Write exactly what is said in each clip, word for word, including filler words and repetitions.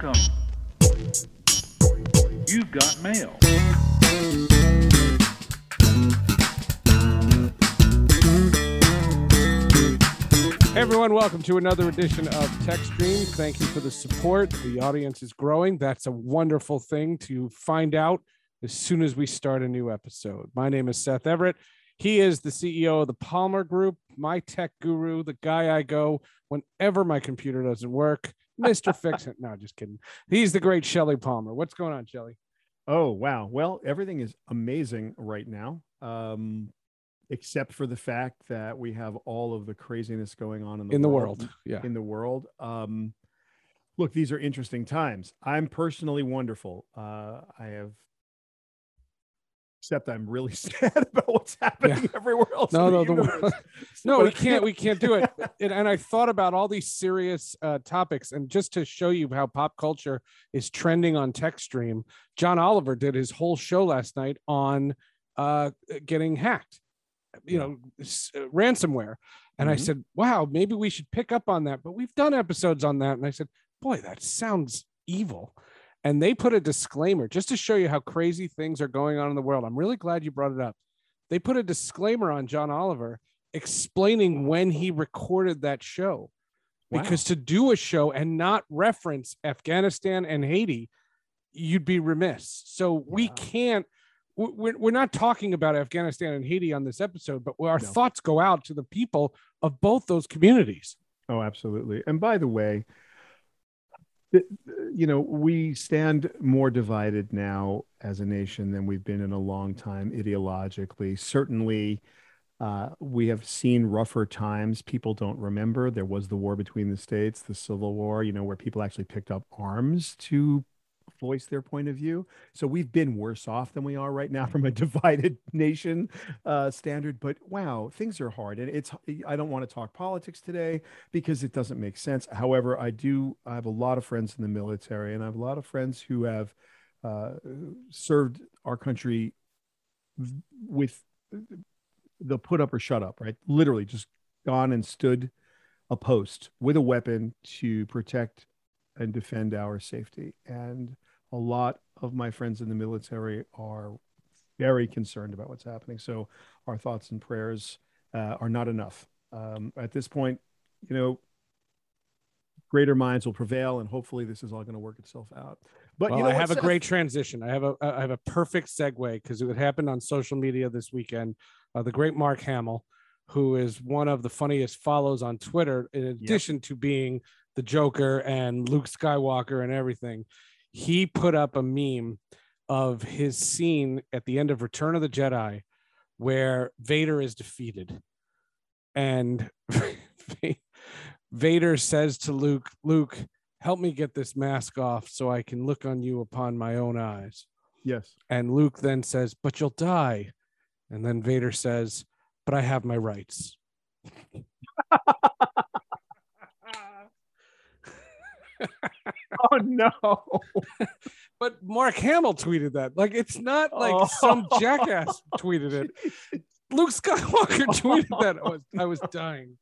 Welcome. You've got mail. Hey everyone, welcome to another edition of Tech Stream. Thank you for the support. The audience is growing. That's a wonderful thing to find out as soon as we start a new episode. My name is Seth Everett. He is the C E O of the Palmer Group, my tech guru, the guy I go whenever my computer doesn't work, Mister Fix It. No, just kidding. He's the great Shelly Palmer. What's going on, Shelly? Oh, wow. Well, everything is amazing right now, um, except for the fact that we have all of the craziness going on in the, in the world. world. Yeah, in the world. Um, look, these are interesting times. I'm personally wonderful. Uh, I have... Except I'm really sad about what's happening yeah. everywhere else. No, no, the the no, we can't, we can't do it. And, and I thought about all these serious uh, topics, and just to show you how pop culture is trending on TechStream, John Oliver did his whole show last night on uh, getting hacked, you know, s- uh, ransomware. And mm-hmm. I said, wow, maybe we should pick up on that. But we've done episodes on that, and I said, boy, that sounds evil. And they put a disclaimer just to show you how crazy things are going on in the world. I'm really glad you brought it up. They put a disclaimer on John Oliver explaining when he recorded that show. Wow. Because to do a show and not reference Afghanistan and Haiti, you'd be remiss. So wow. we can't, we're, we're not talking about Afghanistan and Haiti on this episode, but our no. thoughts go out to the people of both those communities. Oh, absolutely. And by the way, you know, we stand more divided now as a nation than we've been in a long time ideologically. Certainly, uh, we have seen rougher times. People don't remember. There was the war between the states, the Civil War, you know, where people actually picked up arms to voice their point of view. So we've been worse off than we are right now from a divided nation uh, standard. But wow, things are hard. And it's, I don't want to talk politics today because it doesn't make sense. However, I do, I have a lot of friends in the military, and I have a lot of friends who have uh, served our country with the put up or shut up, right? Literally just gone and stood a post with a weapon to protect and defend our safety. And a lot of my friends in the military are very concerned about what's happening. So our thoughts and prayers uh, are not enough. Um, at this point, you know, greater minds will prevail, and hopefully this is all going to work itself out. But well, you know, I have a Seth? great transition. I have a, I have a perfect segue because it happened on social media this weekend. Uh, the great Mark Hamill, who is one of the funniest follows on Twitter, in addition yep. to being the Joker and Luke Skywalker and everything, he put up a meme of his scene at the end of Return of the Jedi where Vader is defeated. And Vader says to Luke, Luke, help me get this mask off so I can look on you upon my own eyes. Yes. And Luke then says, but you'll die. And then Vader says, but I have my rights. Oh no. But Mark Hamill tweeted that. Like, it's not like oh. some jackass tweeted it. Luke Skywalker tweeted that. I was, I was dying.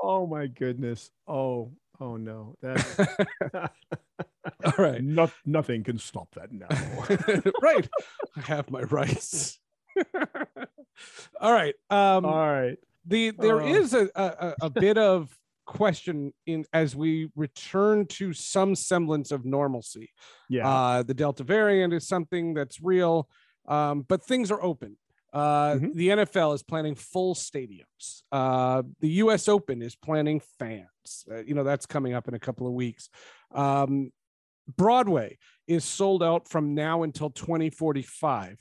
Oh my goodness. Oh, oh no. That all right. No, nothing can stop that now. Right. I have my rights. All right. Um, all right. The there oh. is a, a a bit of question in as we return to some semblance of normalcy. Yeah, uh, the Delta variant is something that's real, um, but things are open. Uh, mm-hmm. The N F L is planning full stadiums. Uh, the U S Open is planning fans. Uh, you know, that's coming up in a couple of weeks. Um, Broadway is sold out from now until twenty forty-five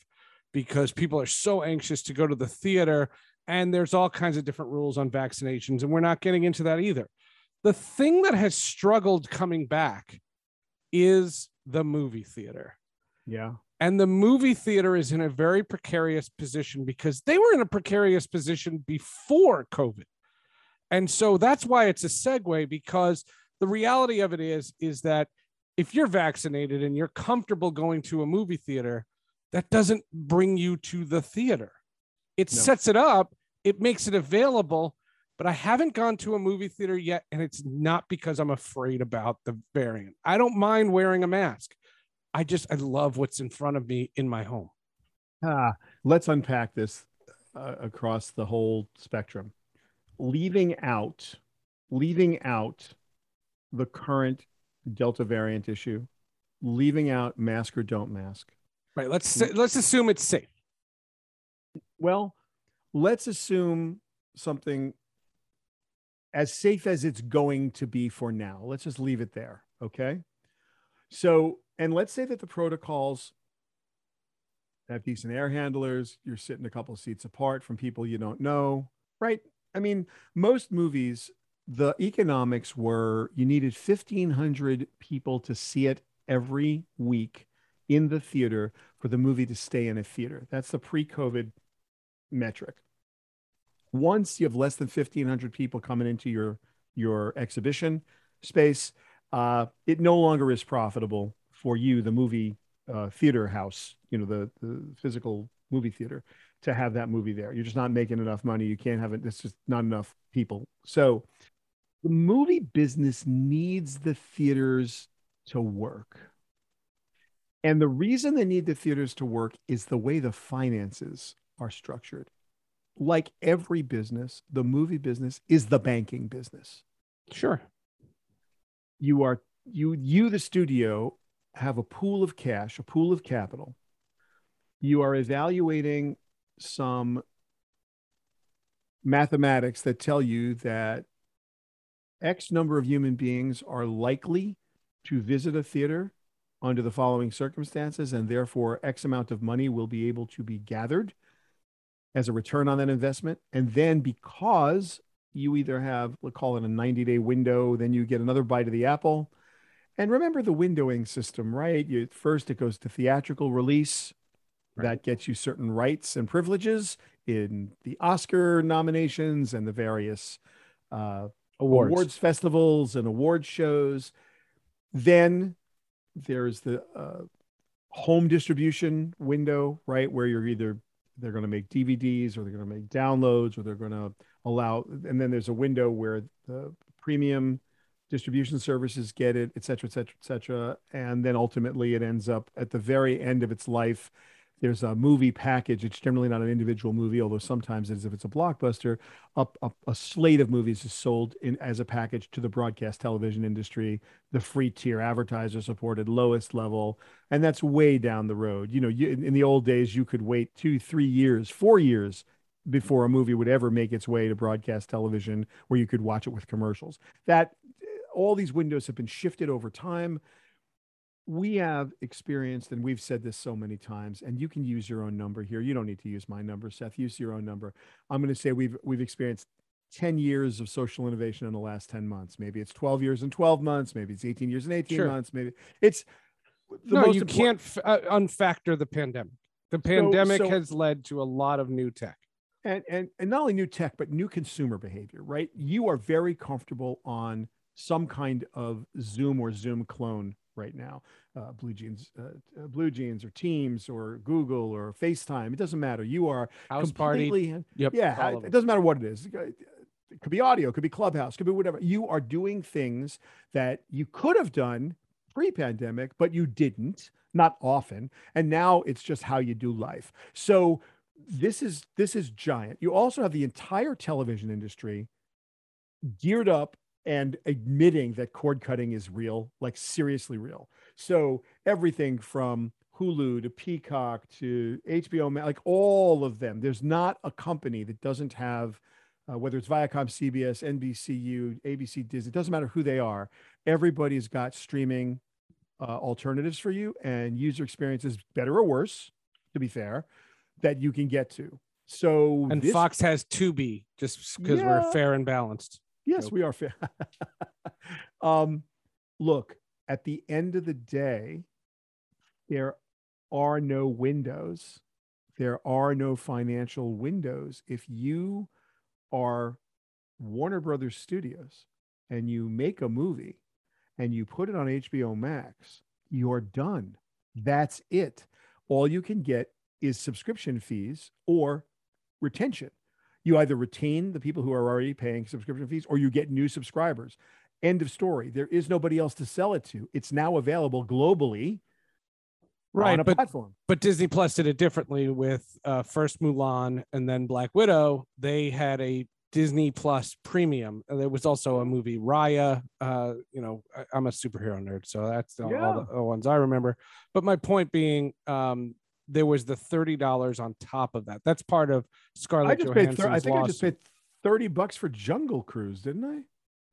because people are so anxious to go to the theater. And there's all kinds of different rules on vaccinations, and we're not getting into that either. The thing that has struggled coming back is the movie theater. Yeah. And the movie theater is in a very precarious position because they were in a precarious position before COVID. And so that's why it's a segue, because the reality of it is, is that if you're vaccinated and you're comfortable going to a movie theater, that doesn't bring you to the theater. It no. sets it up. It makes it available, but I haven't gone to a movie theater yet. And it's not because I'm afraid about the variant. I don't mind wearing a mask. I just, I love what's in front of me in my home. Ah, let's unpack this uh, across the whole spectrum. Leaving out, leaving out the current Delta variant issue, leaving out mask or don't mask. Right. Let's let's assume it's safe. Well, let's assume something as safe as it's going to be for now. Let's just leave it there. Okay. So, and let's say that the protocols have decent air handlers. You're sitting a couple of seats apart from people you don't know, right? I mean, most movies, the economics were you needed fifteen hundred people to see it every week in the theater for the movie to stay in a theater. That's the pre-COVID metric. Once you have less than fifteen hundred people coming into your, your exhibition space, uh, it no longer is profitable for you, the movie uh, theater house, you know, the, the physical movie theater, to have that movie there. You're just not making enough money. You can't have it. It's just not enough people. So the movie business needs the theaters to work. And the reason they need the theaters to work is the way the finances are structured. Like every business, the movie business is the banking business. Sure. You are, you, you, the studio, have a pool of cash, a pool of capital. You are evaluating some mathematics that tell you that X number of human beings are likely to visit a theater under the following circumstances, and therefore X amount of money will be able to be gathered as a return on that investment. And then because you either have, we'll call it a ninety day window, then you get another bite of the apple. And remember the windowing system, right? You, first, it goes to theatrical release. Right. That gets you certain rights and privileges in the Oscar nominations and the various uh, awards. awards festivals and award shows. Then there's the uh, home distribution window, right? Where you're either, they're going to make D V Ds or they're going to make downloads or they're going to allow, and then there's a window where the premium distribution services get it, et cetera, et cetera, et cetera. And then ultimately it ends up at the very end of its life. There's a movie package. It's generally not an individual movie, although sometimes as if it's a blockbuster, a, a, a slate of movies is sold in as a package to the broadcast television industry, the free tier, advertiser supported, lowest level. And that's way down the road. You know, you, in the old days, you could wait two, three years, four years before a movie would ever make its way to broadcast television where you could watch it with commercials. That all these windows have been shifted over time. We have experienced, and we've said this so many times, and you can use your own number here. You don't need to use my number, Seth. Use your own number. I'm going to say we've we've experienced ten years of social innovation in the last ten months. Maybe it's twelve years and twelve months. Maybe it's eighteen years and eighteen sure. months. Maybe it's the no. Most you can't f- uh, unfactor the pandemic. The pandemic so, so, has led to a lot of new tech, and and and not only new tech, but new consumer behavior. Right? You are very comfortable on some kind of Zoom or Zoom clone right now, uh, Blue Jeans, uh, Blue Jeans, or Teams, or Google, or FaceTime. It doesn't matter. You are house completely, party. Yep, yeah. It doesn't matter what it is. It could be audio, it could be Clubhouse, it could be whatever. You are doing things that you could have done pre-pandemic, but you didn't, not often, and now it's just how you do life. So this is this is giant. You also have the entire television industry geared up and admitting that cord cutting is real, like seriously real. So everything from Hulu to Peacock to H B O Max, like all of them, there's not a company that doesn't have, uh, whether it's Viacom, C B S, N B C U, A B C, Disney, it doesn't matter who they are. Everybody's got streaming uh, alternatives for you, and user experience is better or worse, to be fair, that you can get to. So And this- Fox has Tubi, just because yeah. we're fair and balanced. Yes, we are fair. um, look, at the end of the day, there are no windows. There are no financial windows. If you are Warner Brothers Studios and you make a movie and you put it on H B O Max, you're done. That's it. All you can get is subscription fees or retention. You either retain the people who are already paying subscription fees or you get new subscribers. End of story. There is nobody else to sell it to. It's now available globally. Right, on a but, platform. But Disney Plus did it differently with uh, first Mulan and then Black Widow. They had a Disney Plus premium. There was also a movie, Raya. Uh, you know, I, I'm a superhero nerd, so that's the, yeah. all the, the ones I remember. But my point being, um, there was the thirty dollars on top of that. That's part of Scarlett Johansson's th- I think lawsuit. I just paid thirty bucks for Jungle Cruise, didn't I?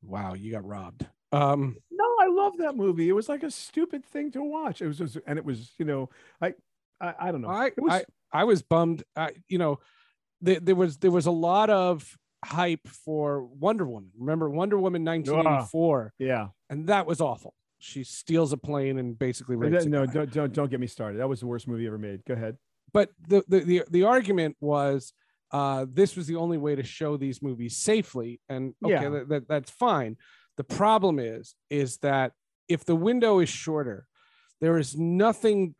Wow, you got robbed. Um, no, I love that movie. It was like a stupid thing to watch. It was, just, and it was, you know, I, I, I don't know. I, it was, I, I was bummed. I, you know, there, there was, there was a lot of hype for Wonder Woman. Remember Wonder Woman nineteen eighty-four? Uh, yeah, and that was awful. She steals a plane and basically rapes no, a guy. don't, don't, don't get me started. That was the worst movie ever made. Go ahead. But the, the, the, the argument was, uh, this was the only way to show these movies safely, and okay, yeah. that, that that's fine. The problem is, is that if the window is shorter, there is nothing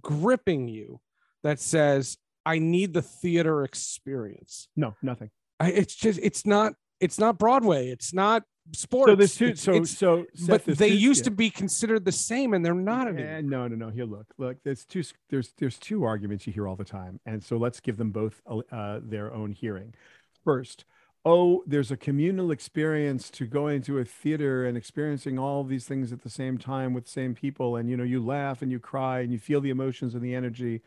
gripping you that says, I need the theater experience. No, nothing. I, it's just, it's not, it's not Broadway. It's not sports. So there's two, it's, so, it's, so, Seth, but there's they two, used yeah. to be considered the same and they're not anymore. And no, no, no. Here, look, look, there's two, there's, there's two arguments you hear all the time. And so let's give them both uh, their own hearing. First, oh, there's a communal experience to going to a theater and experiencing all these things at the same time with the same people. And, you know, you laugh and you cry and you feel the emotions and the energy.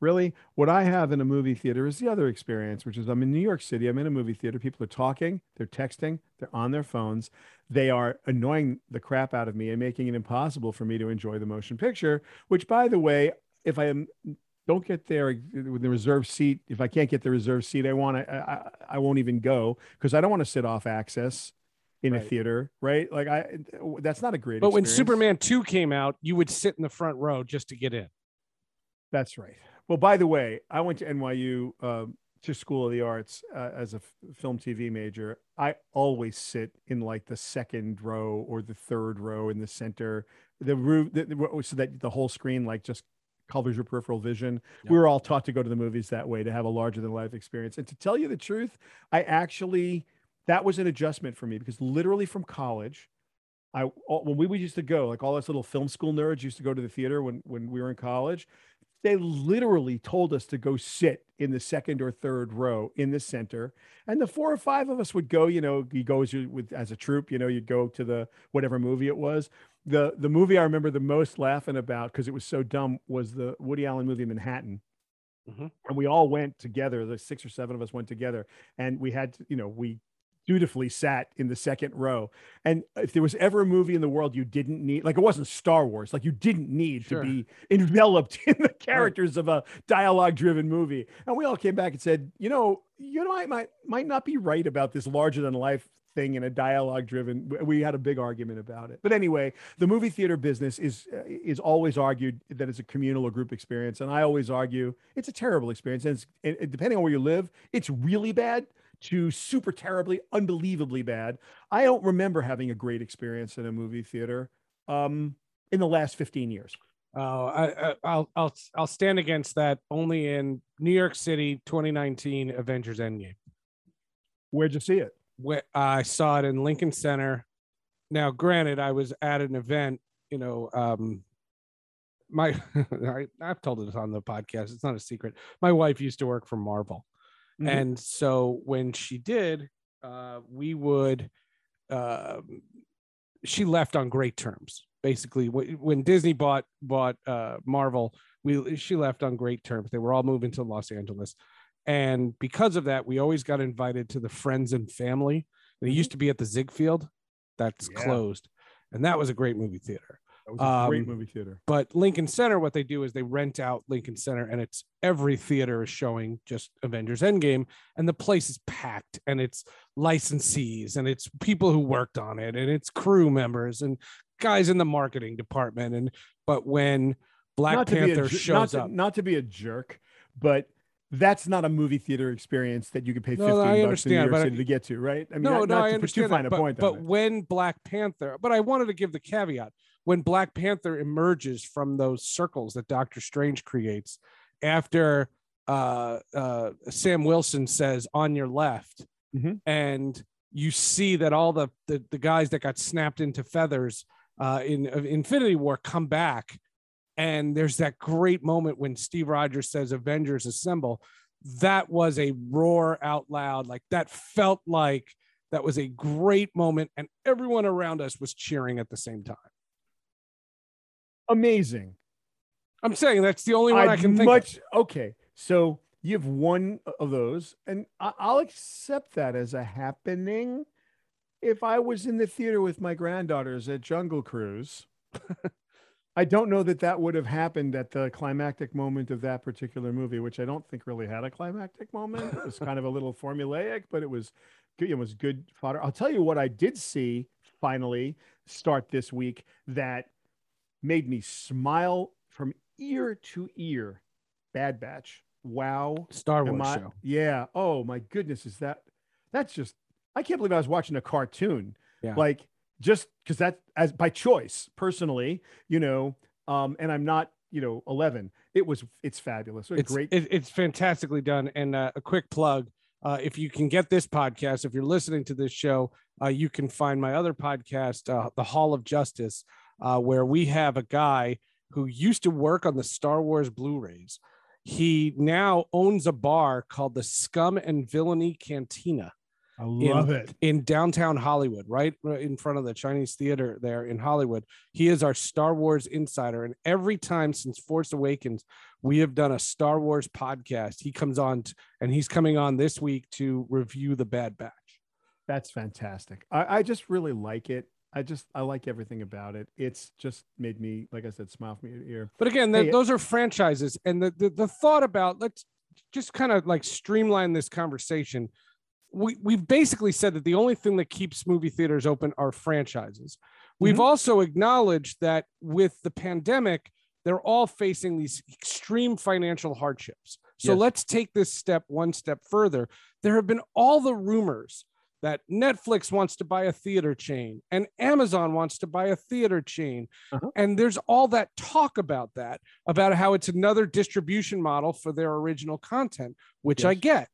Really, what I have in a movie theater is the other experience, which is I'm in New York City. I'm in a movie theater. People are talking. They're texting. They're on their phones. They are annoying the crap out of me and making it impossible for me to enjoy the motion picture, which, by the way, if I am... don't get there with the reserved seat. If I can't get the reserved seat, I want to, I, I won't even go because I don't want to sit off access in right. a theater, right? Like I, that's not a great But experience. When Superman two came out, you would sit in the front row just to get in. That's right. Well, by the way, I went to N Y U, uh, to School of the Arts uh, as a f- film T V major. I always sit in like the second row or the third row in the center, the room so that the whole screen, like just covers your peripheral vision. Yep. We were all taught to go to the movies that way, to have a larger than life experience. And to tell you the truth, I actually, that was an adjustment for me because literally from college, I when we, we used to go, like all us little film school nerds used to go to the theater when, when we were in college, they literally told us to go sit in the second or third row in the center. And the four or five of us would go, you know, you go as you with as a troop, you know, you'd go to the whatever movie it was. The the movie I remember the most laughing about because it was so dumb was the Woody Allen movie Manhattan. Mm-hmm. And we all went together, the six or seven of us went together. And we had, to, you know, we dutifully sat in the second row. And if there was ever a movie in the world you didn't need, like it wasn't Star Wars, like you didn't need sure. to be enveloped in the characters right. of a dialogue-driven movie. And we all came back and said, you know, you know, I might might not be right about this larger-than-life thing in a dialogue driven, we had a big argument about it. But anyway, the movie theater business is is always argued that it's a communal or group experience. And I always argue it's a terrible experience. And it's, it, depending on where you live, it's really bad to super terribly, unbelievably bad. I don't remember having a great experience in a movie theater um, in the last fifteen years. Oh, I, I'll, I'll, I'll stand against that only in New York City, twenty nineteen Avengers Endgame. Where'd you see it? Where I saw it in Lincoln Center. Now, granted, I was at an event, you know, um, my, I, I've told it on the podcast. It's not a secret. My wife used to work for Marvel. Mm-hmm. And so when she did, uh, we would, uh, she left on great terms. Basically when Disney bought, bought uh, Marvel, we, she left on great terms. They were all moving to Los Angeles. And because of that, we always got invited to the friends and family. And it used to be at the Ziegfeld. That's yeah. closed. And that was a great movie theater. That was a um, great movie theater. But Lincoln Center, what they do is they rent out Lincoln Center and it's every theater is showing just Avengers Endgame. And the place is packed and it's licensees and it's people who worked on it and it's crew members and guys in the marketing department. And but when Black not Panther ju- shows not to, up. Not to be a jerk, but... that's not a movie theater experience that you could pay fifteen no, no, bucks in New York City I, to get to, right? I mean, no, not, no, not I to understand. That, but point but when Black Panther, but I wanted to give the caveat when Black Panther emerges from those circles that Doctor Strange creates after uh, uh, Sam Wilson says on your left, mm-hmm. and you see that all the, the, the guys that got snapped into feathers uh, in of Infinity War come back. And there's that great moment when Steve Rogers says Avengers Assemble. That was a roar out loud. Like that felt like that was a great moment. And everyone around us was cheering at the same time. Amazing. I'm saying that's the only one I, I can think much, of. Okay. So you have one of those, and I'll accept that as a happening. If I was in the theater with my granddaughters at Jungle Cruise, I don't know that that would have happened at the climactic moment of that particular movie, which I don't think really had a climactic moment. It was kind of a little formulaic, but it was good. It was good fodder. I'll tell you what I did see finally start this week that made me smile from ear to ear. Bad Batch. Wow. Star Wars I, show. Yeah. Oh my goodness. Is that, that's just, I can't believe I was watching a cartoon. Yeah. Like, just because that, as by choice, personally, you know, um, and I'm not, you know, eleven. It was, it's fabulous. It was it's great. It, it's fantastically done. And uh, a quick plug: uh, if you can get this podcast, if you're listening to this show, uh, you can find my other podcast, uh, The Hall of Justice, uh, where we have a guy who used to work on the Star Wars Blu-rays. He now owns a bar called the Scum and Villainy Cantina. I love in, it in downtown Hollywood, right in front of the Chinese theater there in Hollywood. He is our Star Wars insider. And every time since Force Awakens, we have done a Star Wars podcast. He comes on t- and he's coming on this week to review the Bad Batch. That's fantastic. I, I just really like it. I just, I like everything about it. It's just made me, like I said, smile from ear to ear. But again, the, hey, those are franchises. And the, the, the thought about, let's just kind of like streamline this conversation. We, we've basically said that the only thing that keeps movie theaters open are franchises. We've mm-hmm. also acknowledged that with the pandemic, they're all facing these extreme financial hardships. So yes. let's take this step one step further. There have been all the rumors that Netflix wants to buy a theater chain and Amazon wants to buy a theater chain. Uh-huh. And there's all that talk about that, about how it's another distribution model for their original content, which yes. I get.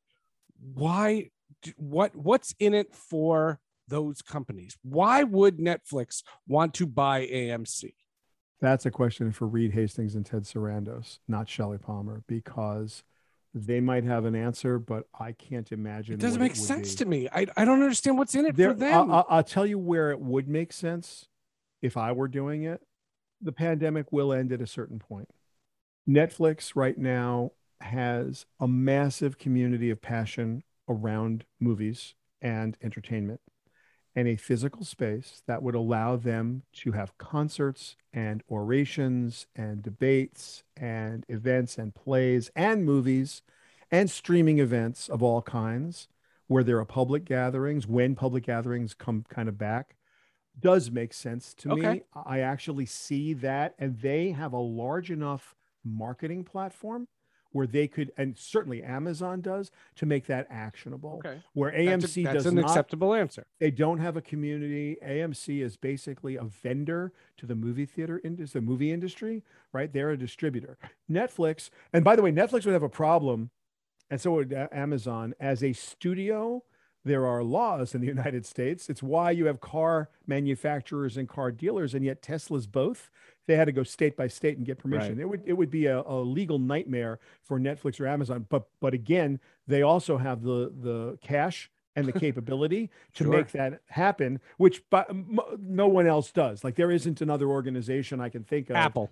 Why? What what's in it for those companies? Why would Netflix want to buy A M C? That's a question for Reed Hastings and Ted Sarandos, not Shelly Palmer, because they might have an answer, but I can't imagine. It doesn't make sense to me. I, I don't understand what's in it for them. I'll, I'll tell you where it would make sense if I were doing it. The pandemic will end at a certain point. Netflix right now has a massive community of passion around movies and entertainment, and a physical space that would allow them to have concerts and orations and debates and events and plays and movies and streaming events of all kinds, where there are public gatherings, when public gatherings come kind of back, does make sense to okay. me. I actually see that, and they have a large enough marketing platform where they could, and certainly Amazon does, to make that actionable. Okay. Where A M C that's a, that's does an not, acceptable answer. They don't have a community. A M C is basically a vendor to the movie theater industry, the movie industry, right? They're a distributor. Netflix, and by the way, Netflix would have a problem, and so would Amazon. As a studio, there are laws in the United States. It's why you have car manufacturers and car dealers, and yet Tesla's both. They had to go state by state and get permission. Right. It would it would be a, a legal nightmare for Netflix or Amazon. But but again, they also have the the cash and the capability to sure. make that happen, which but no one else does. Like there isn't another organization I can think of. Apple.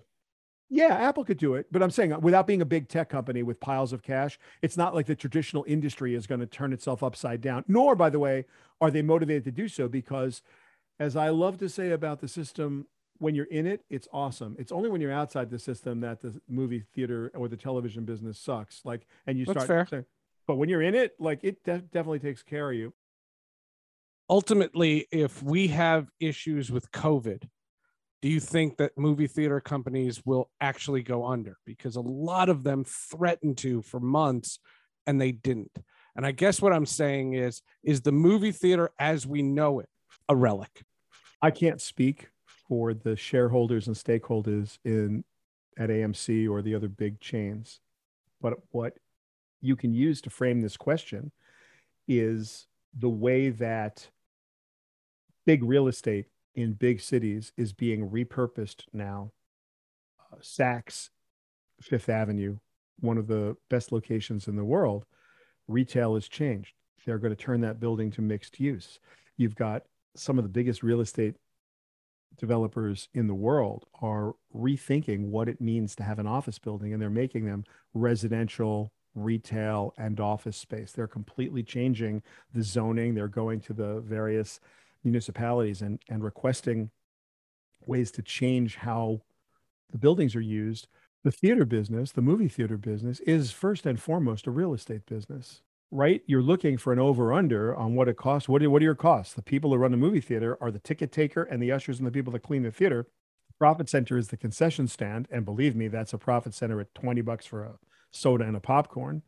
Yeah, Apple could do it, but I'm saying without being a big tech company with piles of cash, it's not like the traditional industry is going to turn itself upside down. Nor, by the way, are they motivated to do so, because as I love to say about the system, when you're in it, it's awesome. It's only when you're outside the system that the movie theater or the television business sucks. Like, and you That's start, fair. But when you're in it, like it de- definitely takes care of you. Ultimately, if we have issues with COVID, do you think that movie theater companies will actually go under? Because a lot of them threatened to for months and they didn't. And I guess what I'm saying is, is the movie theater as we know it a relic? I can't speak for the shareholders and stakeholders in at A M C or the other big chains. But what you can use to frame this question is the way that big real estate in big cities is being repurposed now. Uh, Saks Fifth Avenue, one of the best locations in the world, retail has changed. They're going to turn that building to mixed use. You've got some of the biggest real estate developers in the world are rethinking what it means to have an office building, and they're making them residential, retail, and office space. They're completely changing the zoning. They're going to the various municipalities and, and requesting ways to change how the buildings are used. The theater business, the movie theater business, is first and foremost a real estate business, right? You're looking for an over-under on what it costs. What are, what are your costs? The people who run the movie theater are the ticket taker and the ushers and the people that clean the theater. The profit center is the concession stand. And believe me, that's a profit center at twenty bucks for a soda and a popcorn.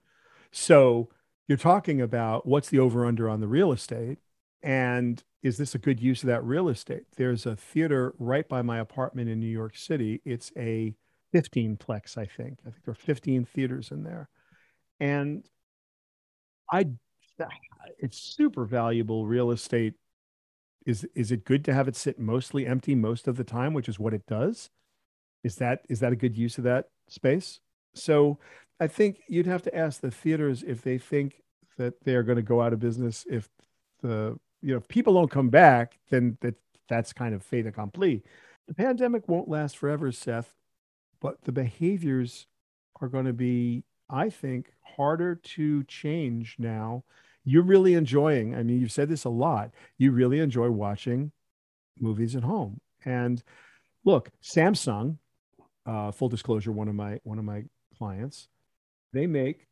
So you're talking about what's the over-under on the real estate, and is this a good use of that real estate? There's a theater right by my apartment in New York City. It's a fifteen plex, I think. I think there are fifteen theaters in there. And I, it's super valuable real estate. Is, is it good to have it sit mostly empty most of the time, which is what it does? Is that, is that a good use of that space? So I think you'd have to ask the theaters if they think that they're going to go out of business. If the, you know, if people don't come back, then that, that's kind of fait accompli. The pandemic won't last forever, Seth, but the behaviors are going to be, I think, harder to change now. You're really enjoying, I mean, you've said this a lot, you really enjoy watching movies at home. And look, Samsung, uh, full disclosure, one of my one of my clients, they make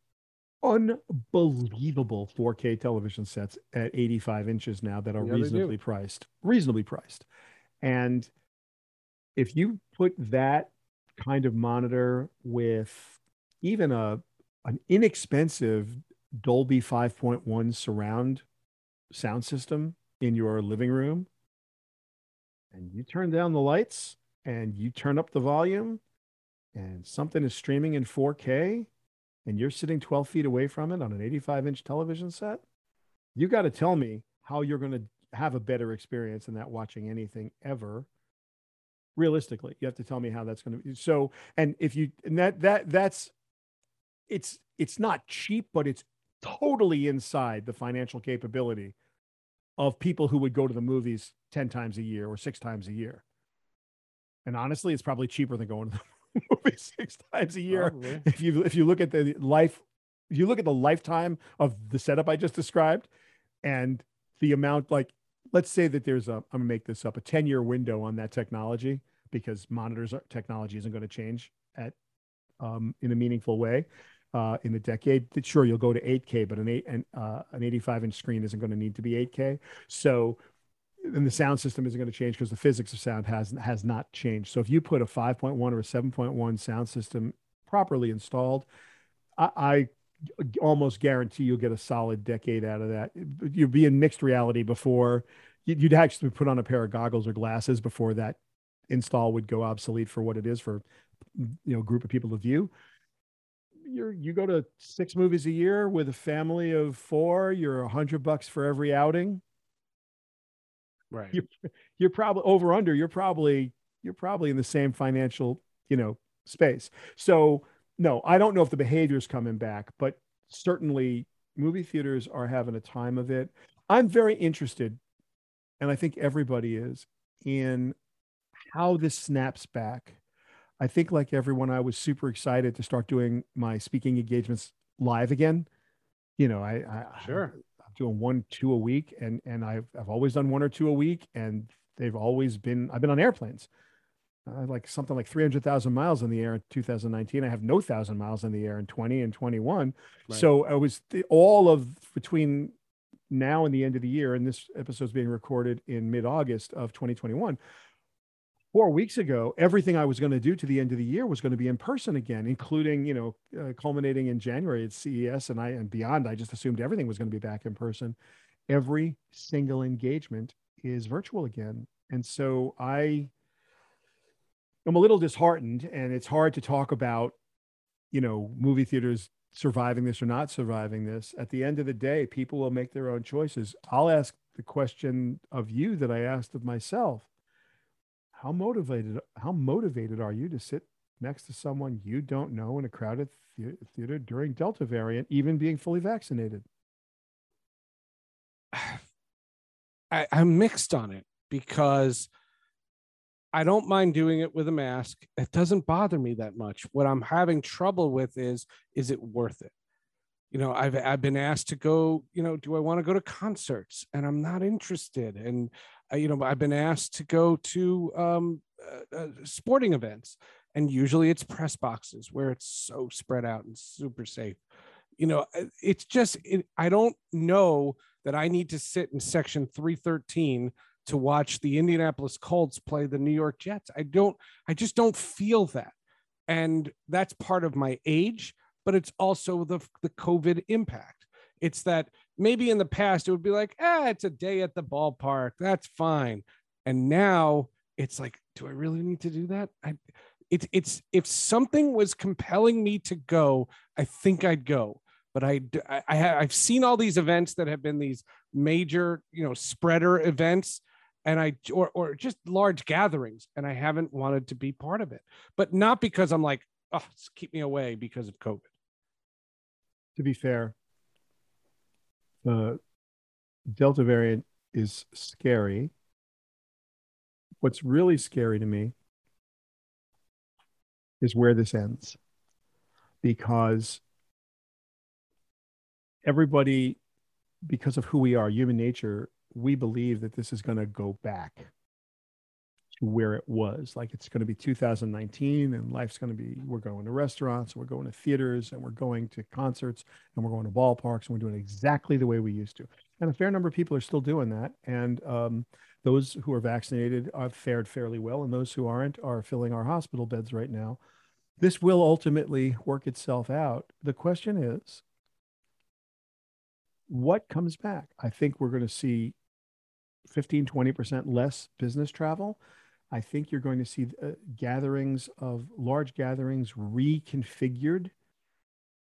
unbelievable four K television sets at eighty-five inches now that are yeah, reasonably priced, reasonably priced. And if you put that kind of monitor with even a an inexpensive Dolby five point one surround sound system in your living room, and you turn down the lights and you turn up the volume and something is streaming in four K and you're sitting twelve feet away from it on an eighty-five inch television set, you got to tell me how you're going to have a better experience than that watching anything ever. Realistically, you have to tell me how that's going to be. So, and if you, and that, that, that's, it's, it's not cheap, but it's totally inside the financial capability of people who would go to the movies ten times a year or six times a year. And honestly, it's probably cheaper than going to the movies six times a year. Oh, really? If you, if you look at the life, if you look at the lifetime of the setup I just described and the amount, like, let's say that there's a, I'm gonna make this up, a ten year window on that technology, because monitors are, technology isn't going to change at um, in a meaningful way uh, in the decade. Sure, you'll go to eight K, but an eight and uh, an eighty-five inch screen isn't going to need to be eight K. So, and the sound system isn't going to change because the physics of sound has has not changed. So if you put a five point one or a seven point one sound system properly installed, I. I almost guarantee you'll get a solid decade out of that. You'd be in mixed reality before you'd actually put on a pair of goggles or glasses before that install would go obsolete for what it is for, you know, a group of people to view. You're, you go to six movies a year with a family of four, you're a hundred bucks for every outing. Right. You're, you're probably over under, you're probably, you're probably in the same financial, you know, space. So no, I don't know if the behavior's coming back, but certainly movie theaters are having a time of it. I'm very interested, and I think everybody is, in how this snaps back. I think like everyone, I was super excited to start doing my speaking engagements live again. You know, I, I sure I'm doing one, two a week, and and I've I've always done one or two a week, and they've always been, I've been on airplanes. I had like something like three hundred thousand miles in the air in two thousand nineteen. I have no thousand miles in the air in twenty and twenty-one. Right. So I was th- all of between now and the end of the year, and this episode's being recorded in mid-August of twenty twenty-one. Four weeks ago, everything I was going to do to the end of the year was going to be in person again, including, you know, uh, culminating in January at C E S and I and beyond. I just assumed everything was going to be back in person. Every single engagement is virtual again. And so I... I'm a little disheartened, and it's hard to talk about, you know, movie theaters surviving this or not surviving this. At the end of the day, people will make their own choices. I'll ask the question of you that I asked of myself. How motivated, how motivated are you to sit next to someone you don't know in a crowded theater during Delta variant, even being fully vaccinated? I, I'm mixed on it because I don't mind doing it with a mask. It doesn't bother me that much. What I'm having trouble with is, is it worth it? You know, I've, I've been asked to go, you know, do I want to go to concerts? And I'm not interested. And, uh, you know, I've been asked to go to um, uh, uh, sporting events. And usually it's press boxes where it's so spread out and super safe. You know, it's just, it, I don't know that I need to sit in section three thirteen to watch the Indianapolis Colts play the New York Jets. I don't, I just don't feel that. And that's part of my age, but it's also the, the COVID impact. It's that maybe in the past it would be like, ah, it's a day at the ballpark. That's fine. And now it's like, do I really need to do that? I, it's, it's, if something was compelling me to go, I think I'd go. But I, I, I I've seen all these events that have been these major, you know, spreader events. And I, or, or just large gatherings, and I haven't wanted to be part of it, but not because I'm like, oh, keep me away because of COVID. To be fair, the Delta variant is scary. What's really scary to me is where this ends, because everybody, because of who we are, human nature, we believe that this is going to go back to where it was. Like it's going to be two thousand nineteen and life's going to be, we're going to restaurants, we're going to theaters, and we're going to concerts, and we're going to ballparks, and we're doing exactly the way we used to. And a fair number of people are still doing that. And um, those who are vaccinated have fared fairly well. And those who aren't are filling our hospital beds right now. This will ultimately work itself out. The question is, what comes back? I think we're going to see fifteen, twenty percent less business travel. I think you're going to see uh, gatherings of large gatherings reconfigured.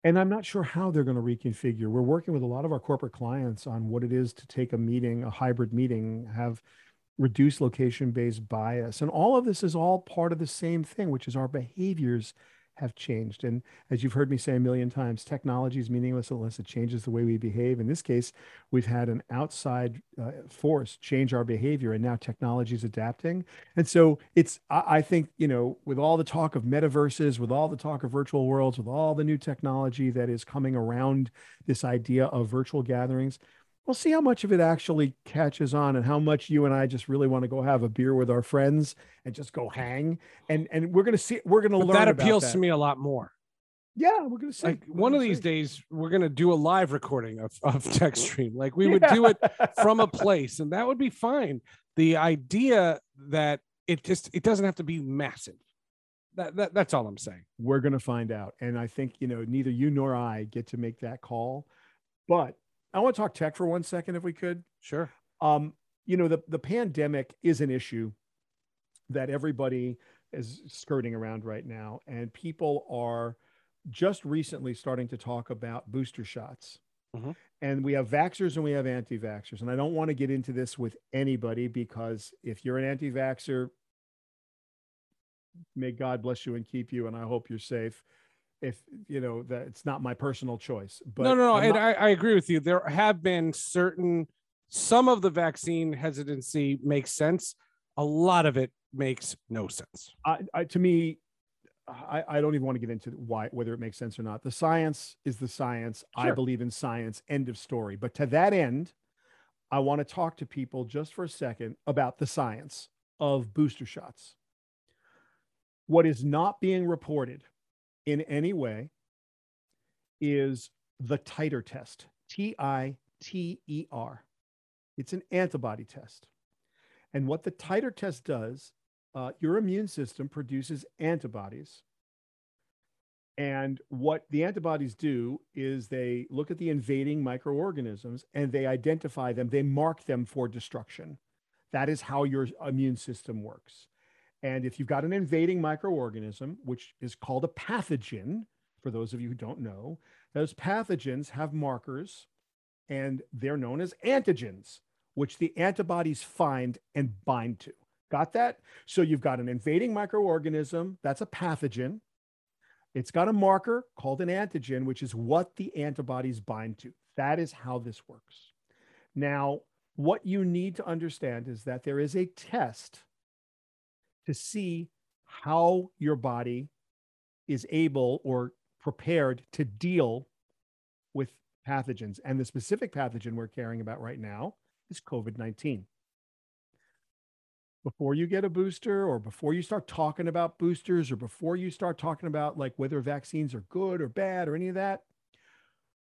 And I'm not sure how they're going to reconfigure. We're working with a lot of our corporate clients on what it is to take a meeting, a hybrid meeting, have reduced location-based bias. And all of this is all part of the same thing, which is our behaviors have changed. And as you've heard me say a million times, technology is meaningless unless it changes the way we behave. In this case, we've had an outside uh, force change our behavior, and now technology is adapting. And so it's, I, I think, you know, with all the talk of metaverses, with all the talk of virtual worlds, with all the new technology that is coming around this idea of virtual gatherings, we'll see how much of it actually catches on and how much you and I just really want to go have a beer with our friends and just go hang. And and we're going to see, we're going to learn about that. That appeals to me a lot more. Yeah, we're going to see. Like one of these days, we're going to do a live recording of, of Tech Stream. Like we would yeah. do it from a place, and that would be fine. The idea that it just, it doesn't have to be massive. That, that That's all I'm saying. We're going to find out. And I think, you know, neither you nor I get to make that call, but I want to talk tech for one second, if we could. Sure. Um, you know, the, the pandemic is an issue that everybody is skirting around right now. And people are just recently starting to talk about booster shots. Mm-hmm. And we have vaxxers and we have anti-vaxxers. And I don't want to get into this with anybody, because if you're an anti-vaxxer, may God bless you and keep you. And I hope you're safe. If you know that it's not my personal choice, but no, no, no. And I, I agree with you. There have been certain, some of the vaccine hesitancy makes sense. A lot of it makes no sense. I, I, to me, I, I don't even want to get into why, whether it makes sense or not. The science is the science. Sure. I believe in science, end of story. But to that end, I want to talk to people just for a second about the science of booster shots. What is not being reported in any way is the titer test, T I T E R. It's an antibody test. And what the titer test does, uh, your immune system produces antibodies. And what the antibodies do is they look at the invading microorganisms and they identify them, they mark them for destruction. That is how your immune system works. And if you've got an invading microorganism, which is called a pathogen, for those of you who don't know, Those pathogens have markers, and they're known as antigens, which the antibodies find and bind to. Got that? So you've got an invading microorganism. That's a pathogen. It's got a marker called an antigen, which is what the antibodies bind to. That is how this works. Now, what you need to understand is that there is a test to see how your body is able or prepared to deal with pathogens. And the specific pathogen we're caring about right now is COVID nineteen. Before you get a booster, or before you start talking about boosters, or before you start talking about like whether vaccines are good or bad or any of that.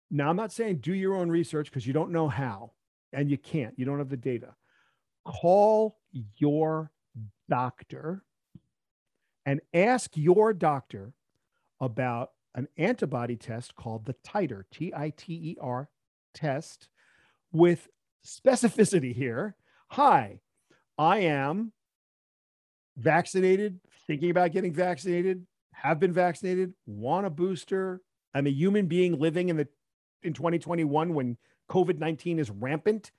Now, I'm not saying do your own research, because you don't know how, and you can't, you don't have the data. Call your doctor and ask your doctor about an antibody test called the titer, T I T E R test, with specificity here. Hi, I am vaccinated, thinking about getting vaccinated, have been vaccinated, want a booster. I'm a human being living in the in twenty twenty-one when COVID nineteen is rampant,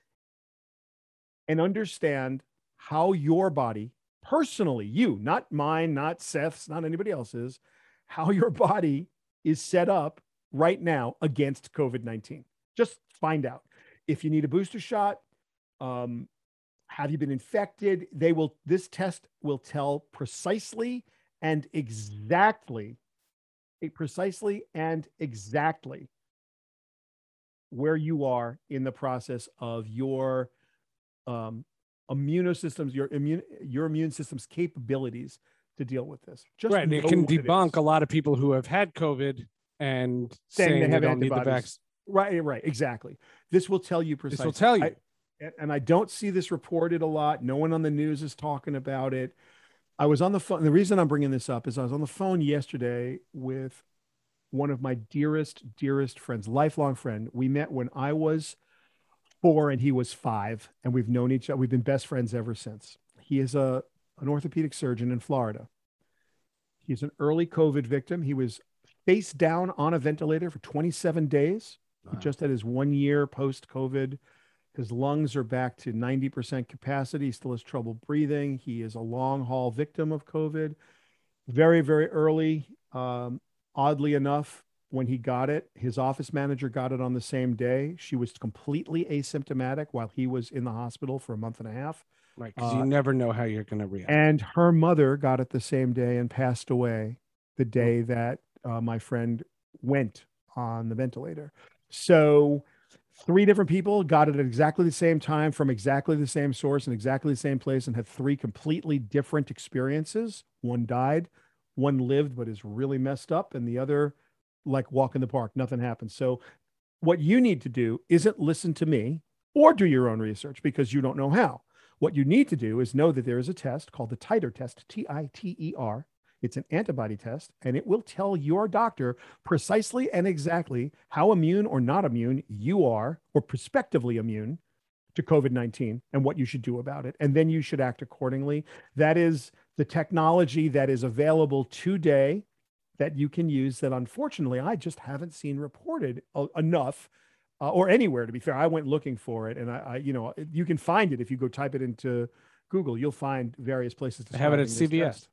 and understand how your body personally, you, not mine, not Seth's, not anybody else's, how your body is set up right now against COVID nineteen. Just find out. If you need a booster shot, um, have you been infected? They will, this test will tell precisely and exactly, precisely and exactly where you are in the process of your um, immunosystems, your immune, your immune system's capabilities to deal with this. Just right. And it can debunk it a lot of people who have had COVID and saying, saying they, have they don't need the vaccine. Right, right, exactly. This will tell you precisely. This will tell you. I, and I don't see this reported a lot. No one on the news is talking about it. I was on the phone. The reason I'm bringing this up is I was on the phone yesterday with one of my dearest, dearest friends, lifelong friend. We met when I was four and he was five, and we've known each other. We've been best friends ever since. He is a, an orthopedic surgeon in Florida. He's an early COVID victim. He was face down on a ventilator for twenty-seven days. Wow. He just had his one year post-COVID. His lungs are back to ninety percent capacity. He still has trouble breathing. He is a long haul victim of COVID. Very, very early. Um, oddly enough, when he got it, his office manager got it on the same day. She was completely asymptomatic while he was in the hospital for a month and a half. Right, because uh, you never know how you're going to react. And her mother got it the same day and passed away the day that uh, my friend went on the ventilator. So three different people got it at exactly the same time from exactly the same source and exactly the same place, and had three completely different experiences. One died, one lived, but is really messed up, and the other, like walk in the park, nothing happened. So what you need to do isn't listen to me or do your own research, because you don't know how. What you need to do is know that there is a test called the titer test, T I T E R. It's an antibody test, and it will tell your doctor precisely and exactly how immune or not immune you are, or prospectively immune to COVID nineteen, and what you should do about it. And then you should act accordingly. That is the technology that is available today that you can use, that unfortunately I just haven't seen reported enough uh, or anywhere, to be fair. I went looking for it, and I, I, you know, you can find it if you go type it into Google. You'll find various places to have it at C V S. Test.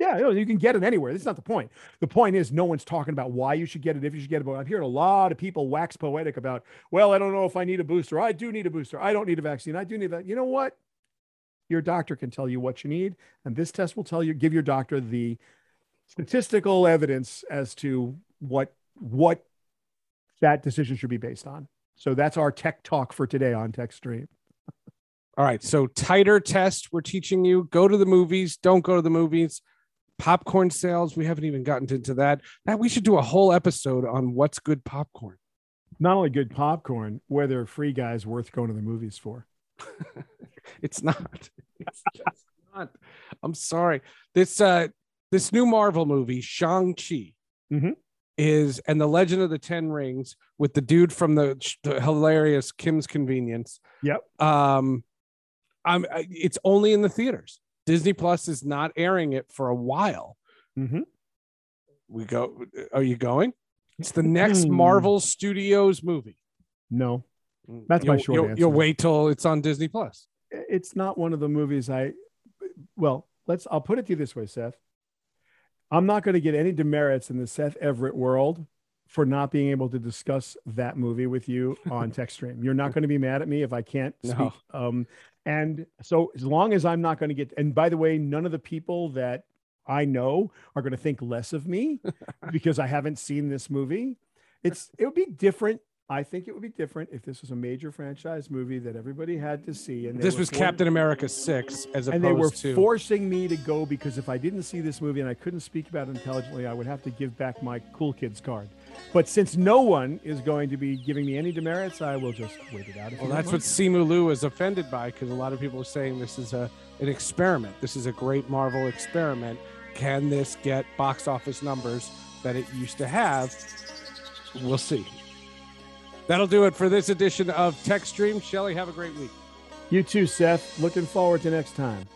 Yeah, you can get it anywhere. That's not the point. The point is no one's talking about why you should get it, if you should get it. But I'm hearing a lot of people wax poetic about, well, I don't know if I need a booster. I do need a booster. I don't need a vaccine. I do need that. You know what? Your doctor can tell you what you need. And this test will tell you, give your doctor the statistical evidence as to what, what that decision should be based on. So that's our tech talk for today on Tech Stream. All right. So titer test, we're teaching you, go to the movies. Don't go to the movies. Popcorn sales, we haven't even gotten into that. Now, we should do a whole episode on what's good popcorn. Not only good popcorn, whether Free Guy's worth going to the movies for. It's not. It's just not. I'm sorry. This uh, this new Marvel movie, Shang-Chi, mm-hmm. is, and The Legend of the Ten Rings, with the dude from the, the hilarious Kim's Convenience. Yep. Um, I'm. It's only in the theaters. Disney Plus is not airing it for a while. Mm-hmm. We go. Are you going? It's the next Marvel Studios movie. No, that's you'll, my short you'll, answer. You'll wait till it's on Disney Plus. It's not one of the movies I, well, let's, I'll put it to you this way, Seth. I'm not going to get any demerits in the Seth Everett world for not being able to discuss that movie with you on Tech Stream. You're not going to be mad at me if I can't speak. No. Um, and so as long as I'm not going to get, and by the way, none of the people that I know are going to think less of me because I haven't seen this movie. It's, it would be different. I think it would be different if this was a major franchise movie that everybody had to see. And this was Captain America six, as opposed to. And they were forcing me to go, because if I didn't see this movie and I couldn't speak about it intelligently, I would have to give back my cool kids card. But since no one is going to be giving me any demerits, I will just wait it out. Well, that's what Simu Liu is offended by, because a lot of people are saying this is a an experiment. This is a great Marvel experiment. Can this get box office numbers that it used to have? We'll see. That'll do it for this edition of Tech Stream. Shelly, have a great week. You too, Seth. Looking forward to next time.